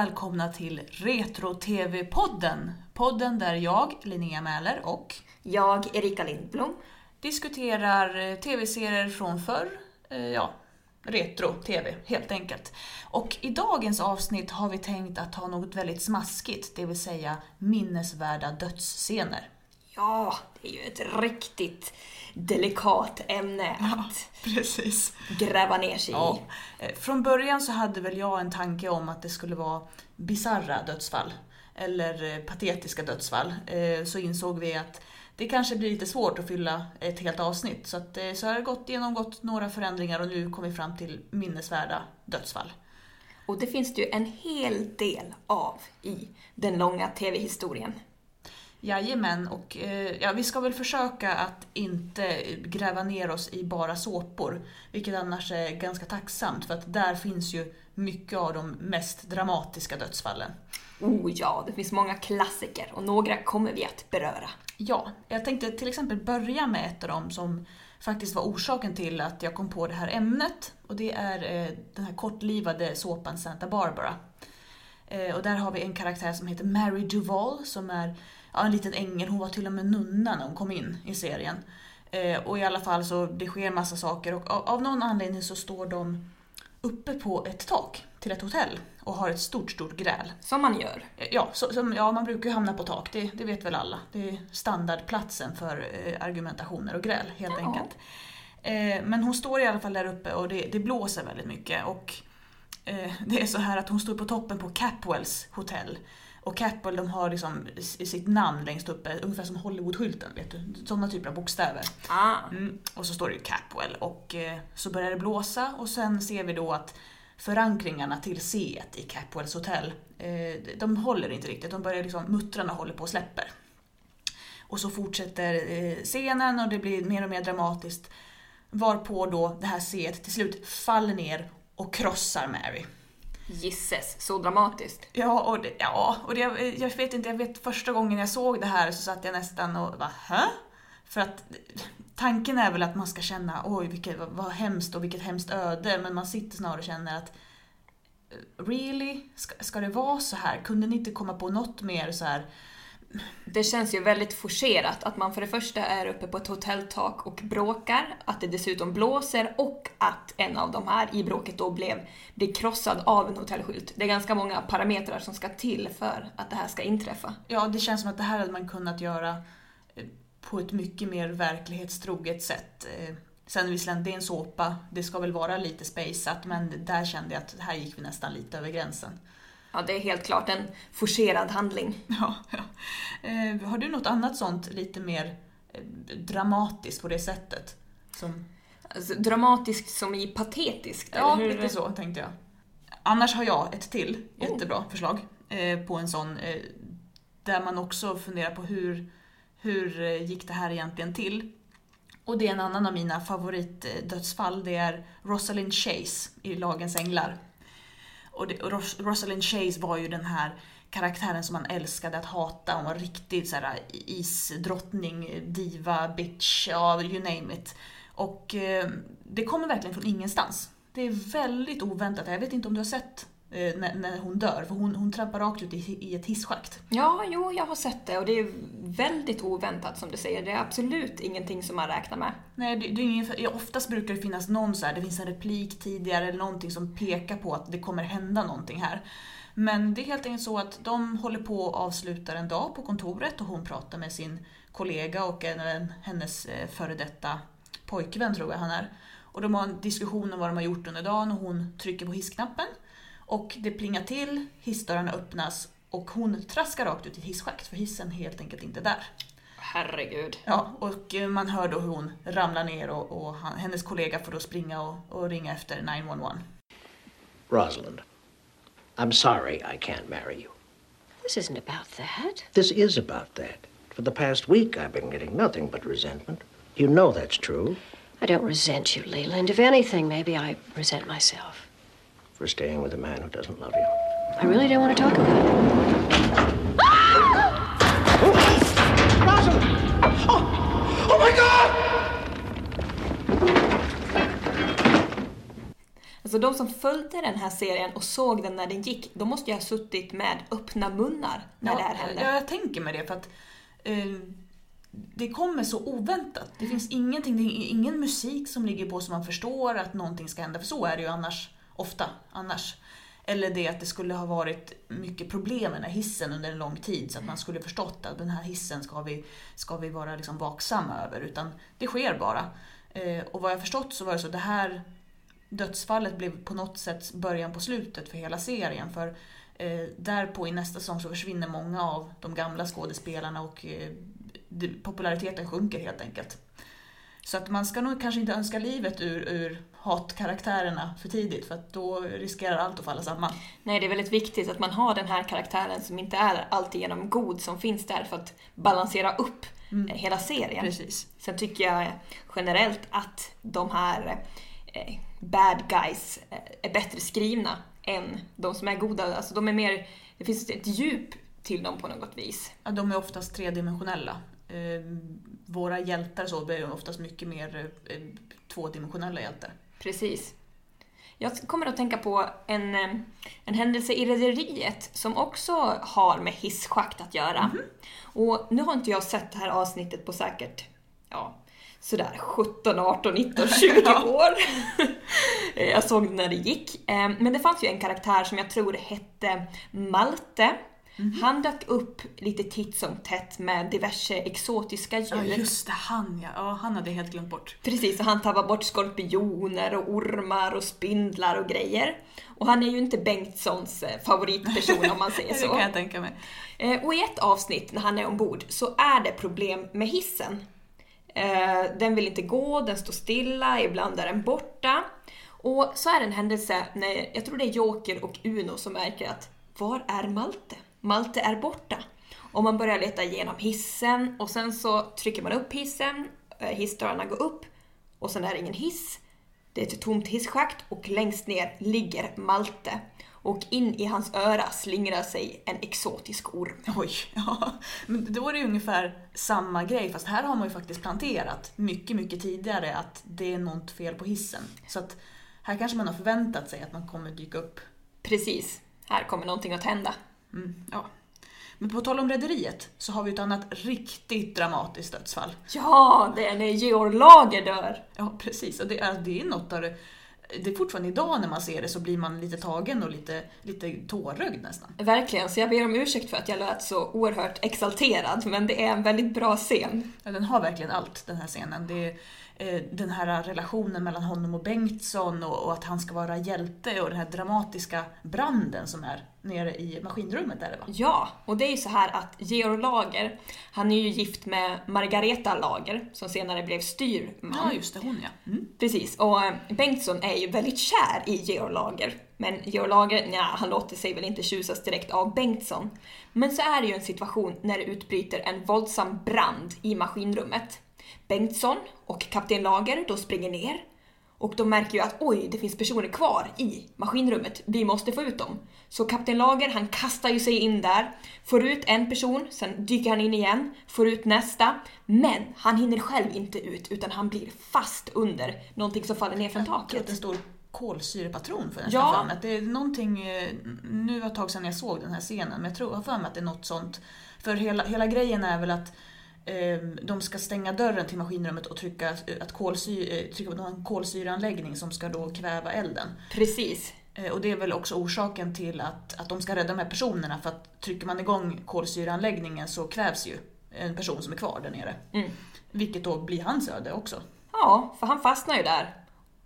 välkomna till Retro-TV-podden. Podden där jag, Linnea Mäler och jag, Erika Lindblom, diskuterar tv-serier från förr. Retro-tv helt enkelt. Och i dagens avsnitt har vi tänkt att ha något väldigt smaskigt, det vill säga minnesvärda dödsscener. Ja, det är ju ett riktigt delikat ämne att gräva ner sig i. Från början så hade väl jag en tanke om att det skulle vara bizarra dödsfall eller patetiska dödsfall. Så insåg vi att det kanske blir lite svårt att fylla ett helt avsnitt. Så, så har det genomgått några förändringar och nu kommer vi fram till minnesvärda dödsfall. Och det finns det ju en hel del av i den långa tv-historien. Jajamän, och vi ska väl försöka att inte gräva ner oss i bara såpor, vilket annars är ganska tacksamt för att där finns ju mycket av de mest dramatiska dödsfallen. Oh ja, det finns många klassiker och några kommer vi att beröra. Ja, jag tänkte till exempel börja med ett av dem som faktiskt var orsaken till att jag kom på det här ämnet, och det är den här kortlivade såpan Santa Barbara. Och där har vi en karaktär som heter Mary Duval som är en liten ängel. Hon var till och med nunna när hon kom in i serien. Och i alla fall så det sker massa saker. Och av någon anledning så står de uppe på ett tak till ett hotell och har ett stort gräl. Som man gör. Man brukar hamna på tak. Det vet väl alla. Det är standardplatsen för argumentationer och gräl helt enkelt. Men hon står i alla fall där uppe och det blåser väldigt mycket. Och det är så här att hon står på toppen på Capwells hotell. Och Capwell, de har liksom sitt namn längst uppe, ungefär som Hollywood-skylten, vet du? Sådana typer av bokstäver. Och så står det ju Capwell och så börjar det blåsa och sen ser vi då att förankringarna till C1 i Capwells hotell, de håller inte riktigt, de börjar liksom, muttrarna håller på och släpper. Och så fortsätter scenen och det blir mer och mer dramatiskt, varpå då det här C1 till slut faller ner och krossar Mary. Jisses, så dramatiskt. Jag vet första gången jag såg det här så satt jag nästan och bara, hä? För att tanken är väl att man ska känna, oj vad hemskt och vilket hemskt öde. Men man sitter snarare och känner att, really? Ska det vara så här? Kunde ni inte komma på något mer så här? Det känns ju väldigt forcerat att man för det första är uppe på ett hotelltak och bråkar, att det dessutom blåser och att en av de här i bråket då blev krossad av en hotellskylt. Det är ganska många parametrar som ska till för att det här ska inträffa. Ja, det känns som att det här hade man kunnat göra på ett mycket mer verklighetstroget sätt. Sen visserligen, det är en såpa, det ska väl vara lite spejsat, men där kände jag att här gick vi nästan lite över gränsen. Ja, det är helt klart en forcerad handling. Ja. Har du något annat sånt lite mer dramatiskt på det sättet? Alltså, dramatiskt som i patetiskt? Ja, eller lite så tänkte jag. Annars har jag ett till jättebra förslag på en sån där man också funderar på hur gick det här egentligen till? Och det är en annan av mina favoritdödsfall, det är Rosalind Chase i Lagens änglar. Och Rosalind Chase var ju den här karaktären som man älskade att hata. Hon var riktigt så här isdrottning, diva, bitch, you name it. Och det kommer verkligen från ingenstans. Det är väldigt oväntat. Jag vet inte om du har sett när hon dör. För hon trampar rakt ut i ett hisschakt. Ja, jo, jag har sett det. Och det är väldigt oväntat som du säger. Det är absolut ingenting som man räknar med. Nej, oftast brukar det finnas någon så här, det finns en replik tidigare eller någonting som pekar på att det kommer hända någonting här. Men det är helt enkelt så att de håller på och avslutar en dag på kontoret och hon pratar med sin kollega och hennes före detta pojkvän tror jag han är. Och de har en diskussion om vad de har gjort under dagen och hon trycker på hissknappen. Och det plingar till, hissdörrarna öppnas och hon traskar rakt ut i hisschakt för hissen helt enkelt inte där. Herregud. Ja, och man hör då hur hon ramlar ner och hennes kollega får då springa och ringa efter 911. Rosalind, I'm sorry I can't marry you. This isn't about that. This is about that. For the past week I've been getting nothing but resentment. You know that's true. I don't resent you, Leland. If anything, maybe I resent myself. For staying with a man who doesn't love you. I really don't want to talk about it. Ah! Rosalind! Oh my God! Alltså de som följde den här serien och såg den när den gick, de måste ju ha suttit med öppna munnar när det här hände. Ja, jag tänker med det för att det kommer så oväntat. Det finns ingenting, det är ingen musik som ligger på som man förstår att någonting ska hända. För så är det ju annars, ofta annars. Eller det att det skulle ha varit mycket problem med hissen under en lång tid. Så att man skulle förstått att den här hissen ska vi vara liksom vaksamma över. Utan det sker bara. Och vad jag förstått så var det så att det här dödsfallet blev på något sätt början på slutet för hela serien. För därpå i nästa säsong så försvinner många av de gamla skådespelarna och populariteten sjunker helt enkelt. Så att man ska nog kanske inte önska livet ur hatkaraktärerna för tidigt, för att då riskerar allt att falla samman. Nej, det är väldigt viktigt att man har den här karaktären som inte är alltigenom god som finns där för att balansera upp hela serien. Precis. Sen tycker jag generellt att de här bad guys är bättre skrivna än de som är goda. Alltså de är mer, det finns ett djup till dem på något vis. Ja, de är oftast tredimensionella. Våra hjältar så blir oftast mycket mer tvådimensionella hjältar. Precis. Jag kommer att tänka på en händelse i Rederiet som också har med hisschakt att göra. Mm-hmm. Och nu har inte jag sett det här avsnittet på säkert sådär 17, 18, 19, 20 år. Jag såg det när det gick. Men det fanns ju en karaktär som jag tror hette Malte. Mm-hmm. Han dök upp lite titt som tätt med diverse exotiska djur. Ja, just det, han. Ja, han hade helt glömt bort. Precis, och han tappade bort skorpioner och ormar och spindlar och grejer. Och han är ju inte Bengtssons favoritperson om man säger så. Det kan jag tänka mig. Och i ett avsnitt när han är ombord så är det problem med hissen. Den vill inte gå, den står stilla, ibland är den borta. Och så är det en händelse när, jag tror det är Joker och Uno som märker att, var är Malte? Malte är borta. Och man börjar leta igenom hissen och sen så trycker man upp hissen, hissdörrarna går upp och sen är det ingen hiss. Det är ett tomt hisschakt och längst ner ligger Malte. Och in i hans öra slingrar sig en exotisk orm. Oj, ja. Men då är det ungefär samma grej. Fast här har man ju faktiskt planterat mycket, mycket tidigare att det är något fel på hissen. Så att här kanske man har förväntat sig att man kommer dyka upp. Precis, här kommer någonting att hända. Mm, ja. Men på tal om Rederiet så har vi ett annat riktigt dramatiskt dödsfall. Ja, det är när Georg Lager dör. Ja, precis. Och det är något där. Det är fortfarande idag när man ser det så blir man lite tagen och lite tårögd nästan. Verkligen, så jag ber om ursäkt för att jag lät så oerhört exalterad, men det är en väldigt bra scen. Ja, den har verkligen allt, den här scenen. Det är den här relationen mellan honom och Bengtsson och att han ska vara hjälte och den här dramatiska branden som är nere i maskinrummet där, va? Ja, och det är ju så här att Georg Lager, han är ju gift med Margareta Lager som senare blev styrman. Ja, just det, hon ja. Mm. Precis, och Bengtsson är ju väldigt kär i Georg Lager. Men Georg Lager, han låter sig väl inte tjusas direkt av Bengtsson. Men så är det ju en situation när det utbryter en våldsam brand i maskinrummet. Bengtsson och kapten Lager då springer ner och de märker ju att oj, det finns personer kvar i maskinrummet, vi måste få ut dem. Så kapten Lager, han kastar ju sig in där, får ut en person, sen dyker han in igen, får ut nästa, men han hinner själv inte ut utan han blir fast under någonting som faller ner från taket. Jag tror att det står kolsyrepatron för nästan fram. Att det är någonting, nu var ett tag sedan jag såg den här scenen, men jag tror för mig att det är något sånt. För hela grejen är väl att de ska stänga dörren till maskinrummet och trycka på en kolsyranläggning som ska då kväva elden. Precis. Och det är väl också orsaken till att de ska rädda de här personerna, för att trycker man igång kolsyranläggningen så kvävs ju en person som är kvar där nere. Mm. Vilket då blir hans öde också. Ja, för han fastnar ju där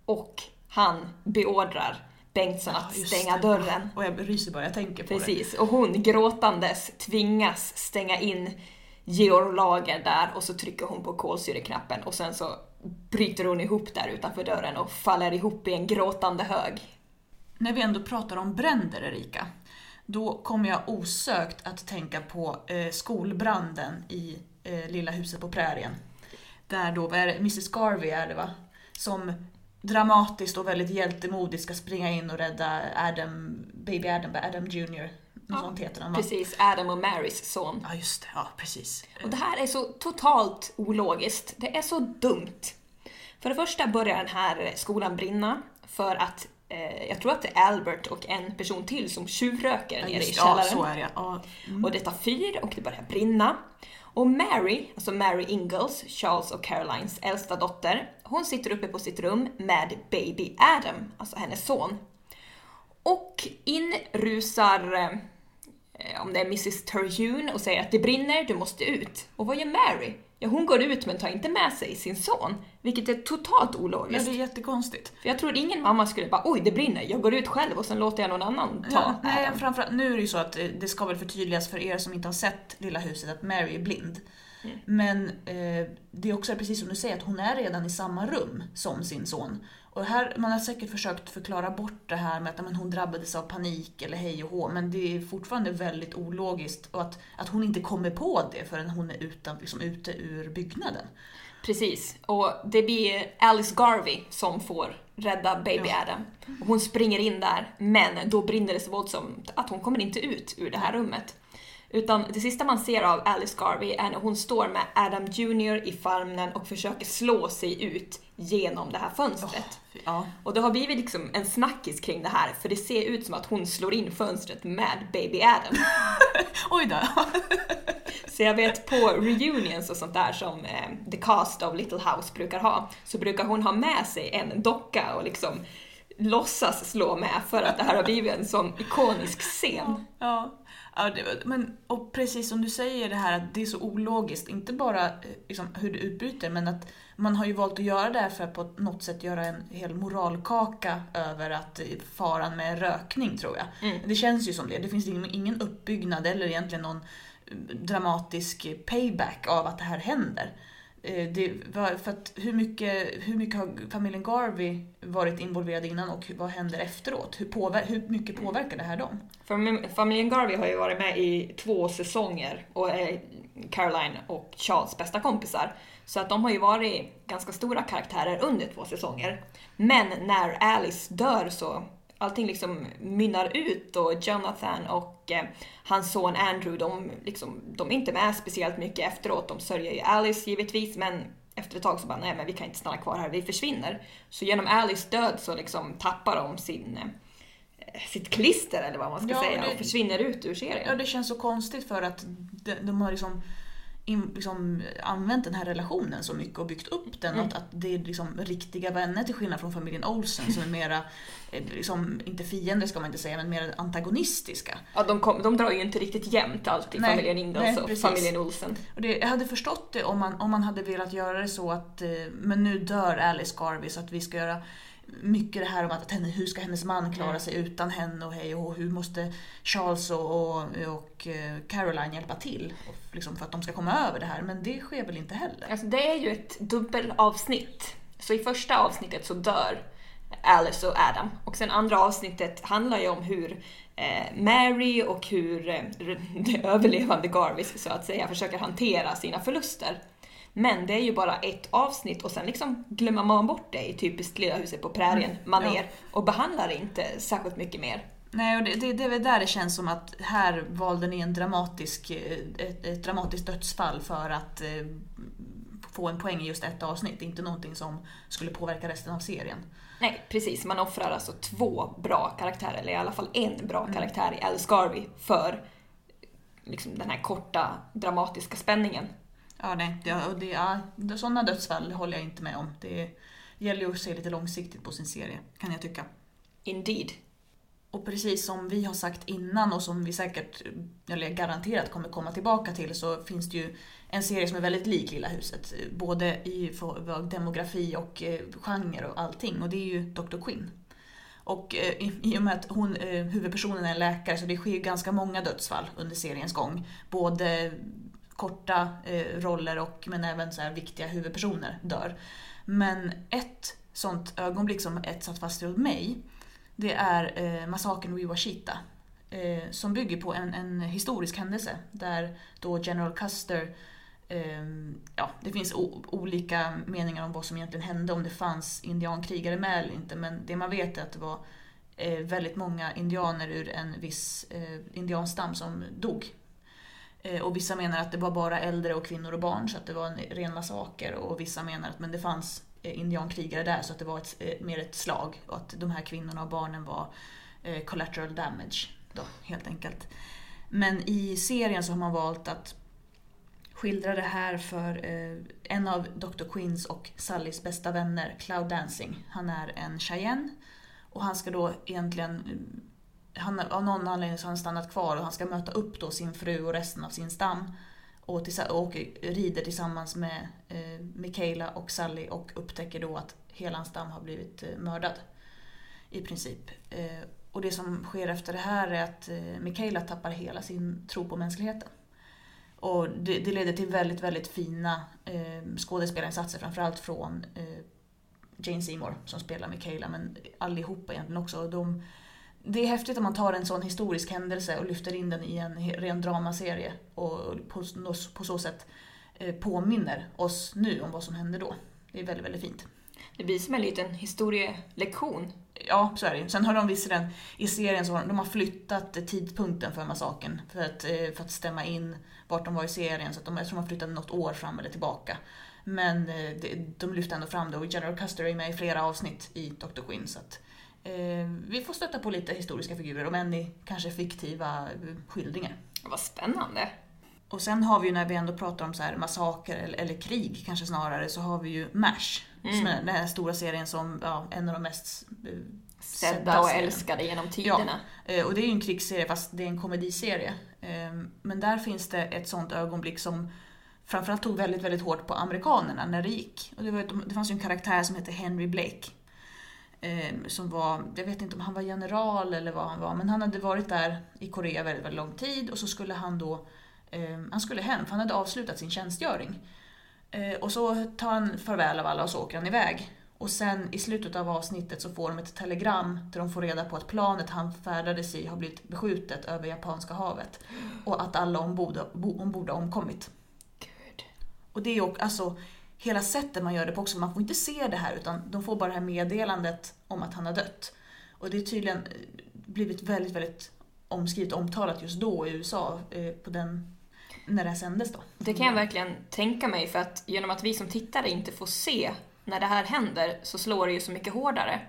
och han beordrar Bengtsson att stänga dörren. Och jag ryser bara, jag tänker på det. Precis, och hon gråtandes tvingas stänga in Georg Lager där och så trycker hon på kolsyreknappen och sen så bryter hon ihop där utanför dörren och faller ihop i en gråtande hög. När vi ändå pratar om bränder, Erika, då kommer jag osökt att tänka på skolbranden i Lilla huset på prärien. Där då Mrs Garvey är det, va? Som dramatiskt och väldigt hjältemodigt ska springa in och rädda Adam Jr., ja, precis, Adam och Marys son. Ja, just det. Ja, precis. Och det här är så totalt ologiskt. Det är så dumt. För det första börjar den här skolan brinna för att jag tror att det är Albert och en person till som tjuvröker nere i källaren. Ja, så är det. Ja. Mm. Och det tar fyr och det börjar brinna. Och Mary, alltså Mary Ingalls, Charles och Carolines äldsta dotter, hon sitter uppe på sitt rum med baby Adam, alltså hennes son. Och in rusar, om det är Mrs. Terhune, och säger att det brinner, du måste ut. Och vad gör Mary? Ja, hon går ut men tar inte med sig sin son, vilket är totalt ologiskt. Ja, det är jättekonstigt. För jag tror ingen mamma skulle bara, oj det brinner, jag går ut själv och sen låter jag någon annan ta. Ja, nej, framförallt, nu är det ju så att det ska väl förtydligas för er som inte har sett Lilla huset att Mary är blind. Mm. Men det är också precis som du säger att hon är redan i samma rum som sin son. Och här, man har säkert försökt förklara bort det här med att men hon drabbades av panik eller hej och hå. Men det är fortfarande väldigt ologiskt. Och att hon inte kommer på det förrän hon är ute ur byggnaden. Precis. Och det blir Alice Garvey som får rädda baby Adam. Och hon springer in där. Men då brinner det så våldsamt att hon kommer inte ut ur det här rummet. Utan det sista man ser av Alice Garvey är när hon står med Adam Jr. i famnen och försöker slå sig ut genom det här fönstret. Oh, ja. Och det har blivit liksom en snackis kring det här, för det ser ut som att hon slår in fönstret med baby Adam. Oj då! Så jag vet på reunions och sånt där som the cast of Little House brukar ha, så brukar hon ha med sig en docka och liksom låtsas slå med, för att det här har blivit en sån ikonisk scen. Ja. Ja, men, och precis som du säger det här att det är så ologiskt, inte bara liksom, hur det utbryter, men att man har ju valt att göra det här för att på något sätt göra en hel moralkaka över att faran med rökning, tror jag. Mm. Det känns ju som det finns ingen uppbyggnad eller egentligen någon dramatisk payback av att det här händer. För att hur mycket har familjen Garvey varit involverad innan och vad händer efteråt? Hur mycket påverkar det här dem? Familjen Garvey har ju varit med i 2 säsonger och är Caroline och Charles bästa kompisar. Så att de har ju varit ganska stora karaktärer under 2 säsonger. Men när Alice dör så allting liksom mynnar ut, och Jonathan och hans son Andrew, de är inte med speciellt mycket efteråt. De sörjer ju Alice givetvis, men efter ett tag så bara, nej men vi kan inte stanna kvar här, vi försvinner. Så genom Alice död så liksom tappar de sitt klister eller vad man ska säga och försvinner ut ur serien. Ja, det känns så konstigt för att de har liksom använt den här relationen så mycket och byggt upp den, att det är liksom riktiga vänner till skillnad från familjen Olsen som är mera liksom, inte fiender ska man inte säga, men mer antagonistiska. Ja, de drar ju inte riktigt jämnt alltid, familjen Ingalls och familjen Olsen. Och jag hade förstått det om man hade velat göra det så att men nu dör Alice Garvey, så att vi ska göra mycket det här om att hur ska hennes man klara sig utan henne och hej och hur måste Charles och Caroline hjälpa till liksom för att de ska komma över det här, men det sker väl inte heller. Alltså, det är ju ett dubbelavsnitt. Så i första avsnittet så dör Alice och Adam, och sen andra avsnittet handlar ju om hur Mary och hur det överlevande Garvis så att säga försöker hantera sina förluster. Men det är ju bara ett avsnitt och sen liksom glömmer man bort det i typiskt Lilla huset på prärien manér och behandlar inte särskilt mycket mer. Nej, och det är väl där det känns som att här valde ni ett dramatiskt dödsfall för att få en poäng i just ett avsnitt. Det är inte någonting som skulle påverka resten av serien. Nej, precis. Man offrar alltså 2 bra karaktärer, eller i alla fall en bra karaktär i Alice Garvey för liksom den här korta dramatiska spänningen. Ja, nej. Sådana dödsfall håller jag inte med om. Det gäller ju att se lite långsiktigt på sin serie, kan jag tycka. Indeed. Och precis som vi har sagt innan och som vi säkert, eller garanterat kommer komma tillbaka till, så finns det ju en serie som är väldigt lik Lilla huset. Både i demografi och genre och allting. Och det är ju Dr. Quinn. Och i och med att huvudpersonen är en läkare, så det sker ju ganska många dödsfall under seriens gång. Både korta roller men även så här viktiga huvudpersoner dör. Men ett sånt ögonblick som satt fast i mig, det är massakern vid Washita, som bygger på en historisk händelse där då General Custer, det finns olika meningar om vad som egentligen hände, om det fanns indiankrigare med eller inte, men det man vet är att det var väldigt många indianer ur en viss indianstam som dog. Och vissa menar att det var bara äldre och kvinnor och barn, så att det var en ren massaker. Och vissa menar att men det fanns indiankrigare där, så att det var mer ett slag. Och att de här kvinnorna och barnen var collateral damage då, helt enkelt. Men i serien så har man valt att skildra det här för en av Dr. Quinns och Sallys bästa vänner, Cloud Dancing. Han är en Cheyenne och han ska då egentligen... Han, av någon anledning så har han stannat kvar och han ska möta upp då sin fru och resten av sin stam och rider tillsammans med Michaela och Sally och upptäcker då att hela hans stam har blivit mördad i princip. Och det som sker efter det här är att Michaela tappar hela sin tro på mänskligheten. Och det leder till väldigt, väldigt fina skådespelarinsatser, framförallt från Jane Seymour som spelar Michaela, men allihopa egentligen också. Det är häftigt om man tar en sån historisk händelse och lyfter in den i en ren dramaserie och på så sätt påminner oss nu om vad som hände då. Det är väldigt, väldigt fint. Det blir som en liten historielektion. Ja, så är det. Sen har de visserligen i serien så de har flyttat tidpunkten för massaken för att stämma in vart de var i serien, så att jag tror de har flyttat något år fram eller tillbaka. Men de lyfter ändå fram det, och General Custer är med i flera avsnitt i Dr. Quinn, så att vi får stötta på lite historiska figurer, om än i kanske fiktiva skildringar. Vad spännande! Och sen har vi ju, när vi ändå pratar om så här massaker eller krig kanske snarare, så har vi ju MASH. Mm. Som är den här stora serien som en av de mest sedda och älskade genom tiderna. Ja, och det är ju en krigsserie fast det är en komediserie. Men där finns det ett sånt ögonblick som framförallt tog väldigt, väldigt hårt på amerikanerna när det gick. Och det fanns ju en karaktär som hette Henry Blake. Som var, jag vet inte om han var general eller vad han var, men han hade varit där i Korea väldigt, väldigt lång tid, och så skulle han då han skulle hem, för han hade avslutat sin tjänstgöring, och så tar han farväl av alla och så åker han iväg. Och sen i slutet av avsnittet så får de ett telegram där de får reda på att planet han färdades i har blivit beskjutet över Japanska havet och att alla ombord har omkommit. Gud. Och det är ju alltså hela sättet man gör det på också. Man får inte se det här, utan de får bara det här meddelandet om att han har dött. Och det är tydligen blivit väldigt, väldigt omskrivet och omtalat just då i USA på den, när det här sändes då. Det kan jag verkligen tänka mig, för att genom att vi som tittare inte får se när det här händer så slår det ju så mycket hårdare.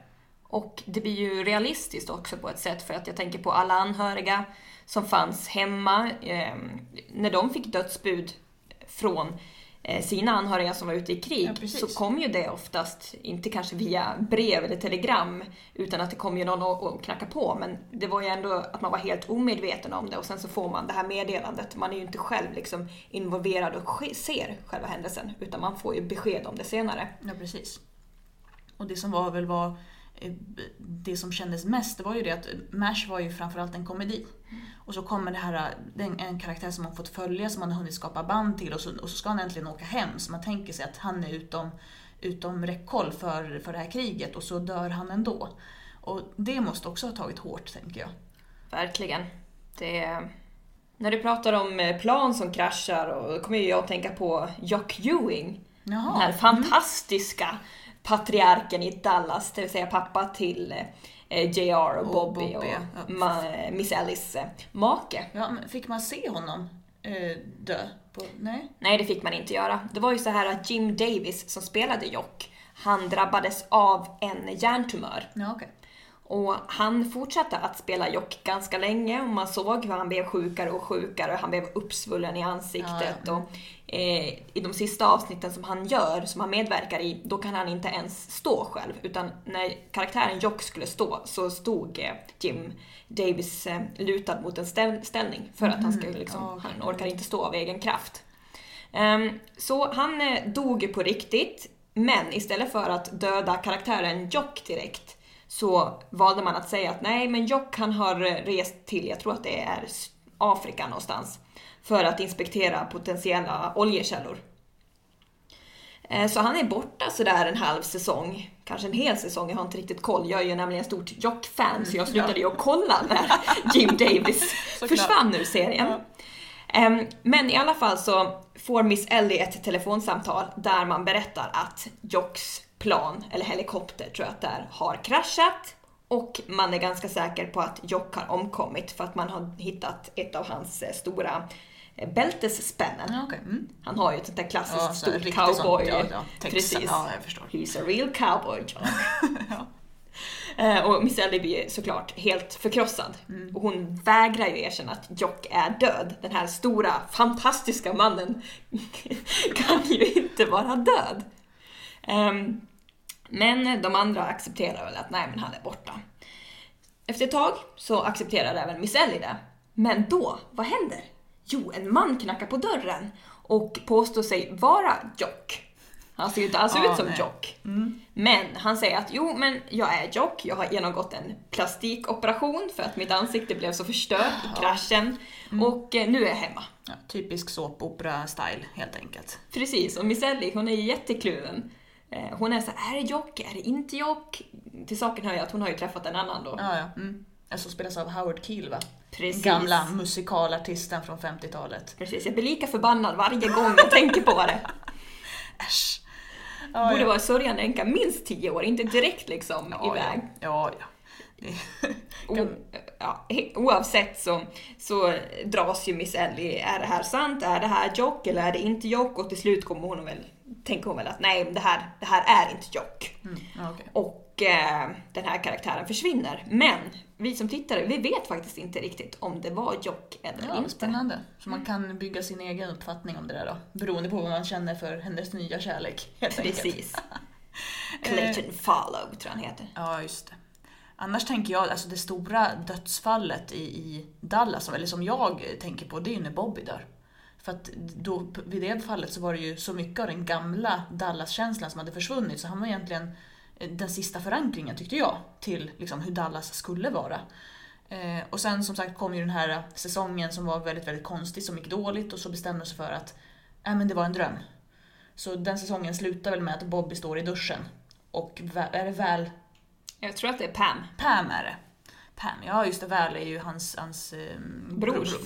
Och det blir ju realistiskt också på ett sätt, för att jag tänker på alla anhöriga som fanns hemma när de fick dödsbud från sina anhöriga som var ute i krig, ja, så kom ju det oftast inte kanske via brev eller telegram, utan att det kom ju någon och knacka på, men det var ju ändå att man var helt omedveten om det, och sen så får man det här meddelandet. Man är ju inte själv liksom involverad och ser själva händelsen, utan man får ju besked om det senare. Ja, precis. Och det som var det som kändes mest, det var ju det att MASH var ju framförallt en komedi. Och så kommer det här, en karaktär som man fått följa, som man har hunnit skapa band till, och så ska han äntligen åka hem. Så man tänker sig att han är utom räckhåll för det här kriget, och så dör han ändå. Och det måste också ha tagit hårt, tänker jag. Verkligen. När du pratar om plan som kraschar, och kommer jag att tänka på Jock Ewing. Jaha. Den här fantastiska patriarken i Dallas, det vill säga pappa till JR och Bobby och Miss Ellis make. Ja, men fick man se honom dö? Nej, det fick man inte göra. Det var ju så här att Jim Davis som spelade Jock, han drabbades av en hjärntumör. Ja, okay. Och han fortsatte att spela Jock ganska länge, och man såg hur han blev sjukare och sjukare, och han blev uppsvullen i ansiktet. Ja. Och i de sista avsnitten som han medverkar i, då kan han inte ens stå själv, utan när karaktären Jock skulle stå, så stod Jim Davis lutad mot en ställning för att han skulle liksom, han orkar inte stå av egen kraft. Så han dog på riktigt, men istället för att döda karaktären Jock direkt, så valde man att säga att nej, men Jock, han har rest till, jag tror att det är Afrika någonstans, för att inspektera potentiella oljekällor. Så han är borta sådär en halv säsong, kanske en hel säsong, jag har inte riktigt koll. Jag är ju nämligen en stort Jock-fan, så jag slutade ju att kolla när Jim Davis försvann ur serien. Men i alla fall så får Miss Ellie ett telefonsamtal där man berättar att Jocks plan, eller helikopter tror jag att det är, har kraschat, och man är ganska säker på att Jock har omkommit, för att man har hittat ett av hans stora bältesspännen. Ja, okay. Mm. Han har ju ett sånt där klassiskt stort cowboy. Sånt, precis. Ja, jag förstår. He's a real cowboy. Ja. Och Miss Ellie blir såklart helt förkrossad. Mm. Och hon vägrar ju erkänna att Jock är död. Den här stora, fantastiska mannen kan ju inte vara död. Men de andra accepterar väl att nej, men han är borta. Efter ett tag så accepterar även Miss Ellie det. Men då, vad händer? Jo, en man knackar på dörren och påstår sig vara Jock. Han ser ju inte alls ut som Jock. Mm. Men han säger att jo, men jag är Jock. Jag har genomgått en plastikoperation för att mitt ansikte blev så förstört i kraschen. Mm. Och nu är jag hemma. Ja, typisk såpopera-style helt enkelt. Precis, och Miss Ellie, hon är jättekluven. Hon är så här, är det Jock? Är det inte Jock? Till saken hör jag att hon har ju träffat en annan då. Ja, ja. Mm. Alltså spelas av Howard Keel, va? Precis. Gamla musikalartisten från 50-talet. Precis, jag blir lika förbannad varje gång jag tänker på det. Äsch. Ah, borde vara sörjande enka minst 10 år, inte direkt liksom iväg. Ja, ja. Oavsett så dras ju Miss Ellie. Är det här sant? Är det här Jock eller är det inte Jock? Och till slut kommer hon väl, tänker hon väl att nej, det här är inte Jock. Mm, okay. Och den här karaktären försvinner. Men vi som tittare, vi vet faktiskt inte riktigt om det var Jock eller inte. Spännande. Så man kan bygga sin egen uppfattning om det där då. Beroende på vad man känner för hennes nya kärlek. Precis. Clayton Farlow tror jag han heter. Ja, just det. Annars tänker jag, alltså det stora dödsfallet i Dallas, eller som jag tänker på, det är ju när Bobby dör. För att då, vid det fallet så var det ju så mycket av den gamla Dallas-känslan som hade försvunnit. Så han var egentligen den sista förankringen, tyckte jag, till liksom hur Dallas skulle vara. Och sen som sagt kom ju den här säsongen som var väldigt, väldigt konstig, som gick dåligt. Och så bestämde sig för att men det var en dröm. Så den säsongen slutar väl med att Bobby står i duschen. Och är det väl... Jag tror att det är Pam. Pam är det. Pam, ja just det, väl är ju hans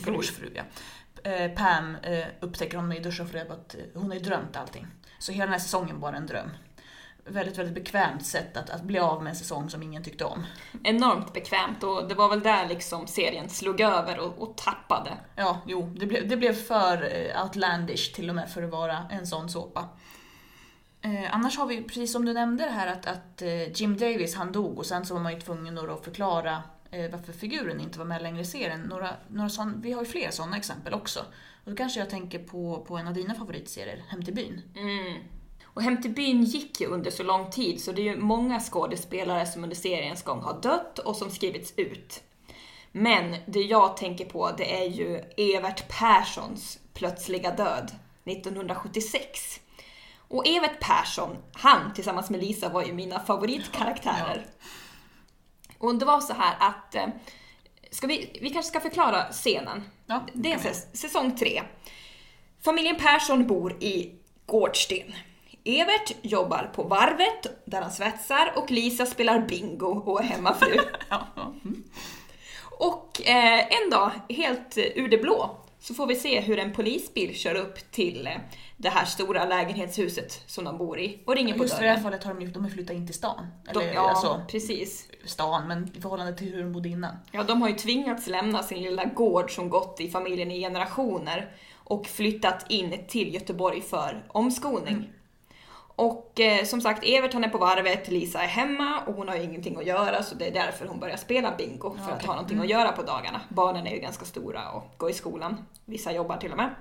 brorsfru. Ja. Pam upptäcker honom i duschen för att hon har ju drömt allting. Så hela den här säsongen var en dröm. Väldigt, väldigt bekvämt sätt att bli av med en säsong som ingen tyckte om. Enormt bekvämt, och det var väl där liksom serien slog över och tappade. Ja, jo, det blev för outlandish till och med för att vara en sån såpa. Annars har vi, precis som du nämnde det här, att Jim Davis, han dog, och sen så var man ju tvungen att förklara varför figuren inte var med längre i serien. Vi har ju fler sådana exempel också. Och då kanske jag tänker på en av dina favoritserier, Hem till byn. Mm. Och Hem till byn gick ju under så lång tid, så det är ju många skådespelare som under seriens gång har dött och som skrivits ut. Men det jag tänker på, det är ju Evert Perssons plötsliga död 1976. Och Evert Persson, han tillsammans med Lisa var ju mina favoritkaraktärer. Och det var så här att, vi kanske ska förklara scenen. Ja, det är säsong 3. Familjen Persson bor i Gårdsten. Evert jobbar på varvet där han svetsar, och Lisa spelar bingo och är hemmafru. Ja. Mm. Och en dag, helt ur det blå, så får vi se hur en polisbil kör upp till det här stora lägenhetshuset som de bor i och ringer på dörren. Just i det här fallet har de flyttat in till stan. Precis. Stan, men i förhållande till hur de bodde innan. Ja, de har ju tvingats lämna sin lilla gård som gått i familjen i generationer och flyttat in till Göteborg för omskolning. Mm. Och som sagt, Evert han är på varvet, Lisa är hemma och hon har ju ingenting att göra, så det är därför hon börjar spela bingo, för att ha någonting att göra på dagarna. Barnen är ju ganska stora och går i skolan, vissa jobbar till och med.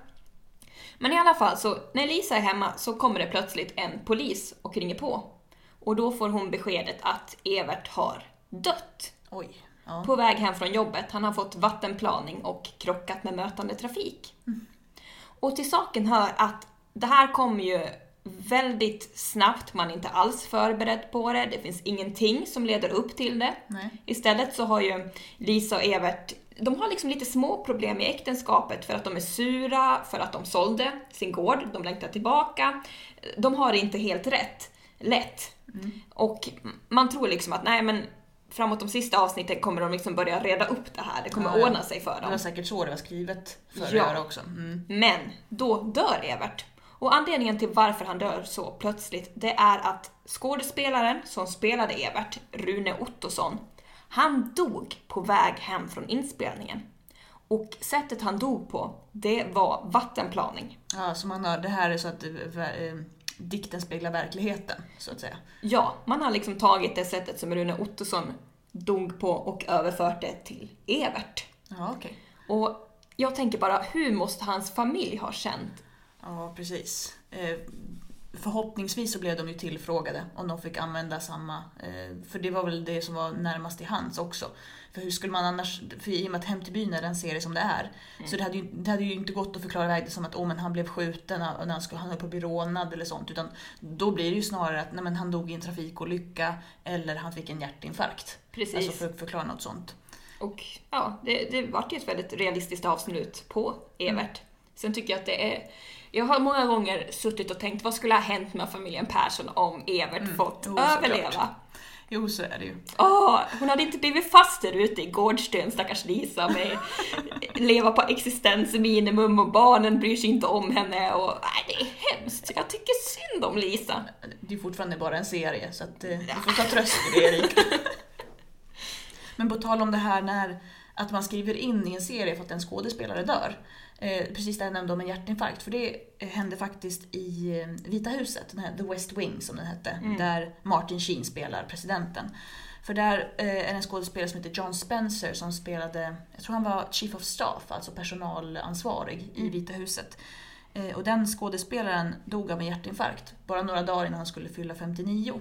Men i alla fall, så när Lisa är hemma så kommer det plötsligt en polis och ringer på. Och då får hon beskedet att Evert har dött. Oj. Ja. På väg hem från jobbet, han har fått vattenplaning och krockat med mötande trafik. Mm. Och till saken hör att det här kommer ju väldigt snabbt, man är inte alls förberedd på det. Det finns ingenting som leder upp till det. Nej. Istället så har ju Lisa och Evert, de har liksom lite små problem i äktenskapet, för att de är sura, för att de sålde sin gård, de längtar tillbaka. De har inte helt lätt. Mm. Och man tror liksom att nej, men framåt de sista avsnitten kommer de liksom börja reda upp det här. Det kommer ordna sig för dem. Det var säkert så det var skrivet för er också. Mm. Men då dör Evert. Och anledningen till varför han dör så plötsligt, det är att skådespelaren som spelade Evert, Rune Ottosson, han dog på väg hem från inspelningen. Och sättet han dog på, det var vattenplaning. Ja, så man har, det här är så att dikten speglar verkligheten, så att säga. Ja, man har liksom tagit det sättet som Rune Ottosson dog på och överfört det till Evert. Ja, okej. Och jag tänker bara, hur måste hans familj ha känt? Ja, precis. Förhoppningsvis så blev de ju tillfrågade om de fick använda samma, för det var väl det som var närmast i hands också. För hur skulle man annars, för i och med att Hem till byn är den serie som det är, så det hade ju inte gått att förklara iväg det som att men han blev skjuten och han höll på att bli rånad eller sånt, utan då blir det ju snarare att men han dog i en trafikolycka eller han fick en hjärtinfarkt. Precis. Alltså för att förklara något sånt. Och ja, det var ju ett väldigt realistiskt avslut på Evert. Mm. Sen tycker jag att det är... Jag har många gånger suttit och tänkt, vad skulle ha hänt med familjen Persson om Evert fått överleva? Klart. Jo, så är det ju. Hon hade inte blivit fast där ute i Gårdsten, stackars Lisa, med leva på existensminimum och barnen bryr sig inte om henne. Och, det är hemskt. Jag tycker synd om Lisa. Det är fortfarande bara en serie, så att, du får ta tröst i det, Erik. Men på tal om det här att man skriver in i en serie för att en skådespelare dör. Precis det jag nämnde om en hjärtinfarkt, för det hände faktiskt i Vita huset, den här The West Wing som den hette, där Martin Sheen spelar presidenten. För där är en skådespelare som heter John Spencer som spelade, jag tror han var chief of staff, alltså personalansvarig i Vita huset. Och den skådespelaren dog av en hjärtinfarkt bara några dagar innan han skulle fylla 59.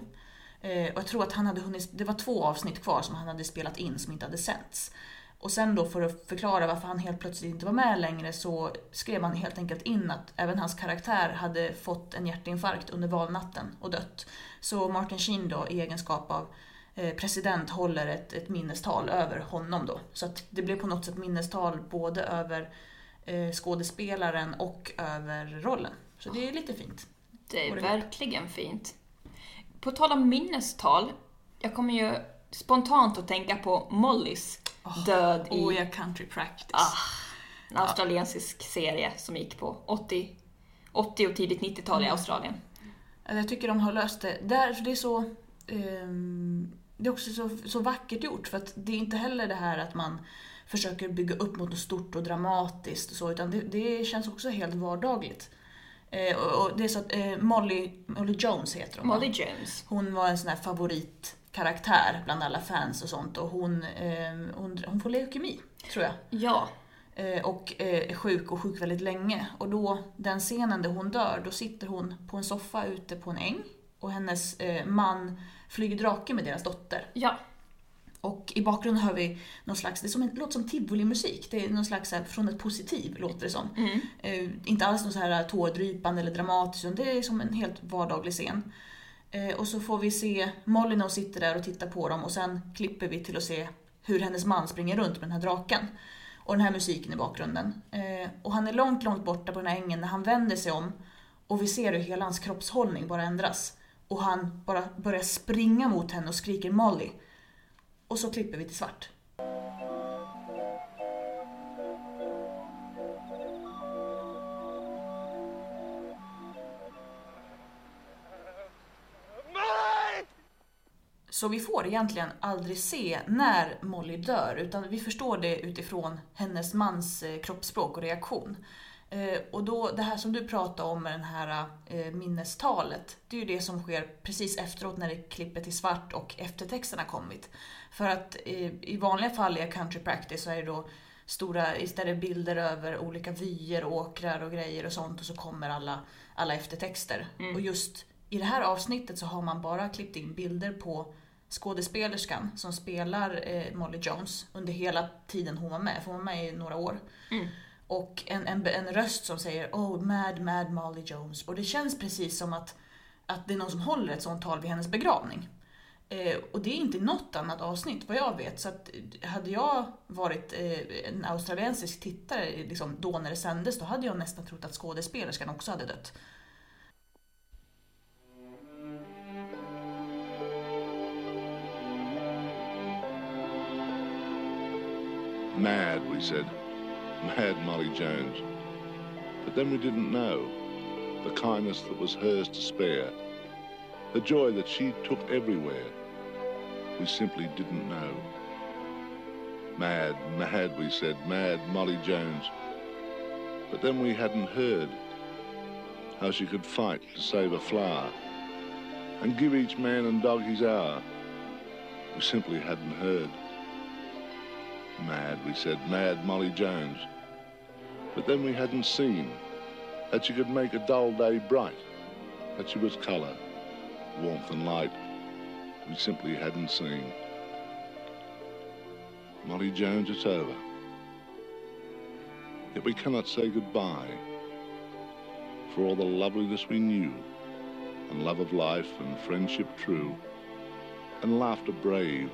Och jag tror att han hade hunnit, det var 2 avsnitt kvar som han hade spelat in som inte hade sänts. Och sen då, för att förklara varför han helt plötsligt inte var med längre, så skrev man helt enkelt in att även hans karaktär hade fått en hjärtinfarkt under valnatten och dött. Så Martin Sheen då, i egenskap av president, håller ett minnestal över honom då. Så att det blev på något sätt minnestal både över skådespelaren och över rollen. Så det är lite fint. Det är verkligen fint. På tal om minnestal, jag kommer ju spontant att tänka på Mollys död i A Country Practice. En australiensisk serie som gick på 80 och tidigt 90-tal i Australien. Jag tycker de har löst det. Det är också så vackert gjort, för att det är inte heller det här att man försöker bygga upp mot något stort och dramatiskt och så, utan det känns också helt vardagligt. Och det är så att Molly Jones heter hon. Molly Jones. Hon var en sån här favorit karaktär bland alla fans och sånt, och hon får leukemi, tror jag. Ja. Och är sjuk väldigt länge, och då den scenen där hon dör, då sitter hon på en soffa ute på en äng och hennes man flyger drake med deras dotter. Ja. Och i bakgrunden hör vi någon slags, det är som en låt som tivoli-musik, det är någon slags här, från ett positiv låter det som. Inte alls någon så här tårdrypande eller dramatisk, utan det är som en helt vardaglig scen. Och så får vi se Molly när hon sitter där och tittar på dem, och sen klipper vi till att se hur hennes man springer runt med den här draken och den här musiken i bakgrunden. Och han är långt, långt borta på den här ängen när han vänder sig om, och vi ser hur hela hans kroppshållning bara ändras, och han bara börjar springa mot henne och skriker Molly. Och så klipper vi till svart. Så vi får egentligen aldrig se när Molly dör, utan vi förstår det utifrån hennes mans kroppsspråk och reaktion. Och då det här som du pratade om med den här minnestalet, det är ju det som sker precis efteråt när det klipper till svart och eftertexterna kommit. För att i vanliga fall i Country Practice så är det då stora istället bilder över olika vyer, åkrar och grejer och sånt, och så kommer alla eftertexter. Mm. Och just i det här avsnittet så har man bara klippt in bilder på skådespelerskan som spelar Molly Jones under hela tiden hon var med. För hon var med i några år. Mm. Och en röst som säger mad Molly Jones. Och det känns precis som att det är någon som håller ett sånt tal vid hennes begravning. Och det är inte något annat avsnitt vad jag vet. Så att, hade jag varit en australiensisk tittare liksom, då när det sändes, då hade jag nästan trott att skådespelerskan också hade dött. Mad, we said. Mad Molly Jones. But then we didn't know the kindness that was hers to spare, the joy that she took everywhere. We simply didn't know. Mad, mad, we said, mad Molly Jones. But then we hadn't heard how she could fight to save a flower and give each man and dog his hour. We simply hadn't heard. Mad, we said, mad Molly Jones. But then we hadn't seen that she could make a dull day bright, that she was colour, warmth and light. We simply hadn't seen. Molly Jones, it's over. Yet we cannot say goodbye, for all the loveliness we knew, and love of life and friendship true, and laughter brave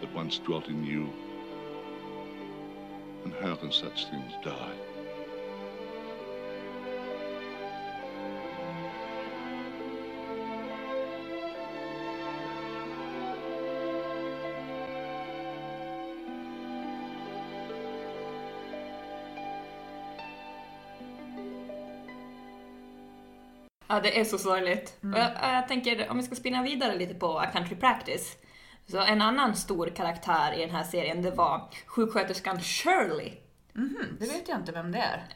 that once dwelt in you. And how can such things die? Ja, det är så sorgligt. Mm. Jag tänker, om vi ska spinna vidare lite på A Country Practice. Så en annan stor karaktär i den här serien, det var sjuksköterskan Shirley. Mm-hmm. Det vet jag inte vem det är.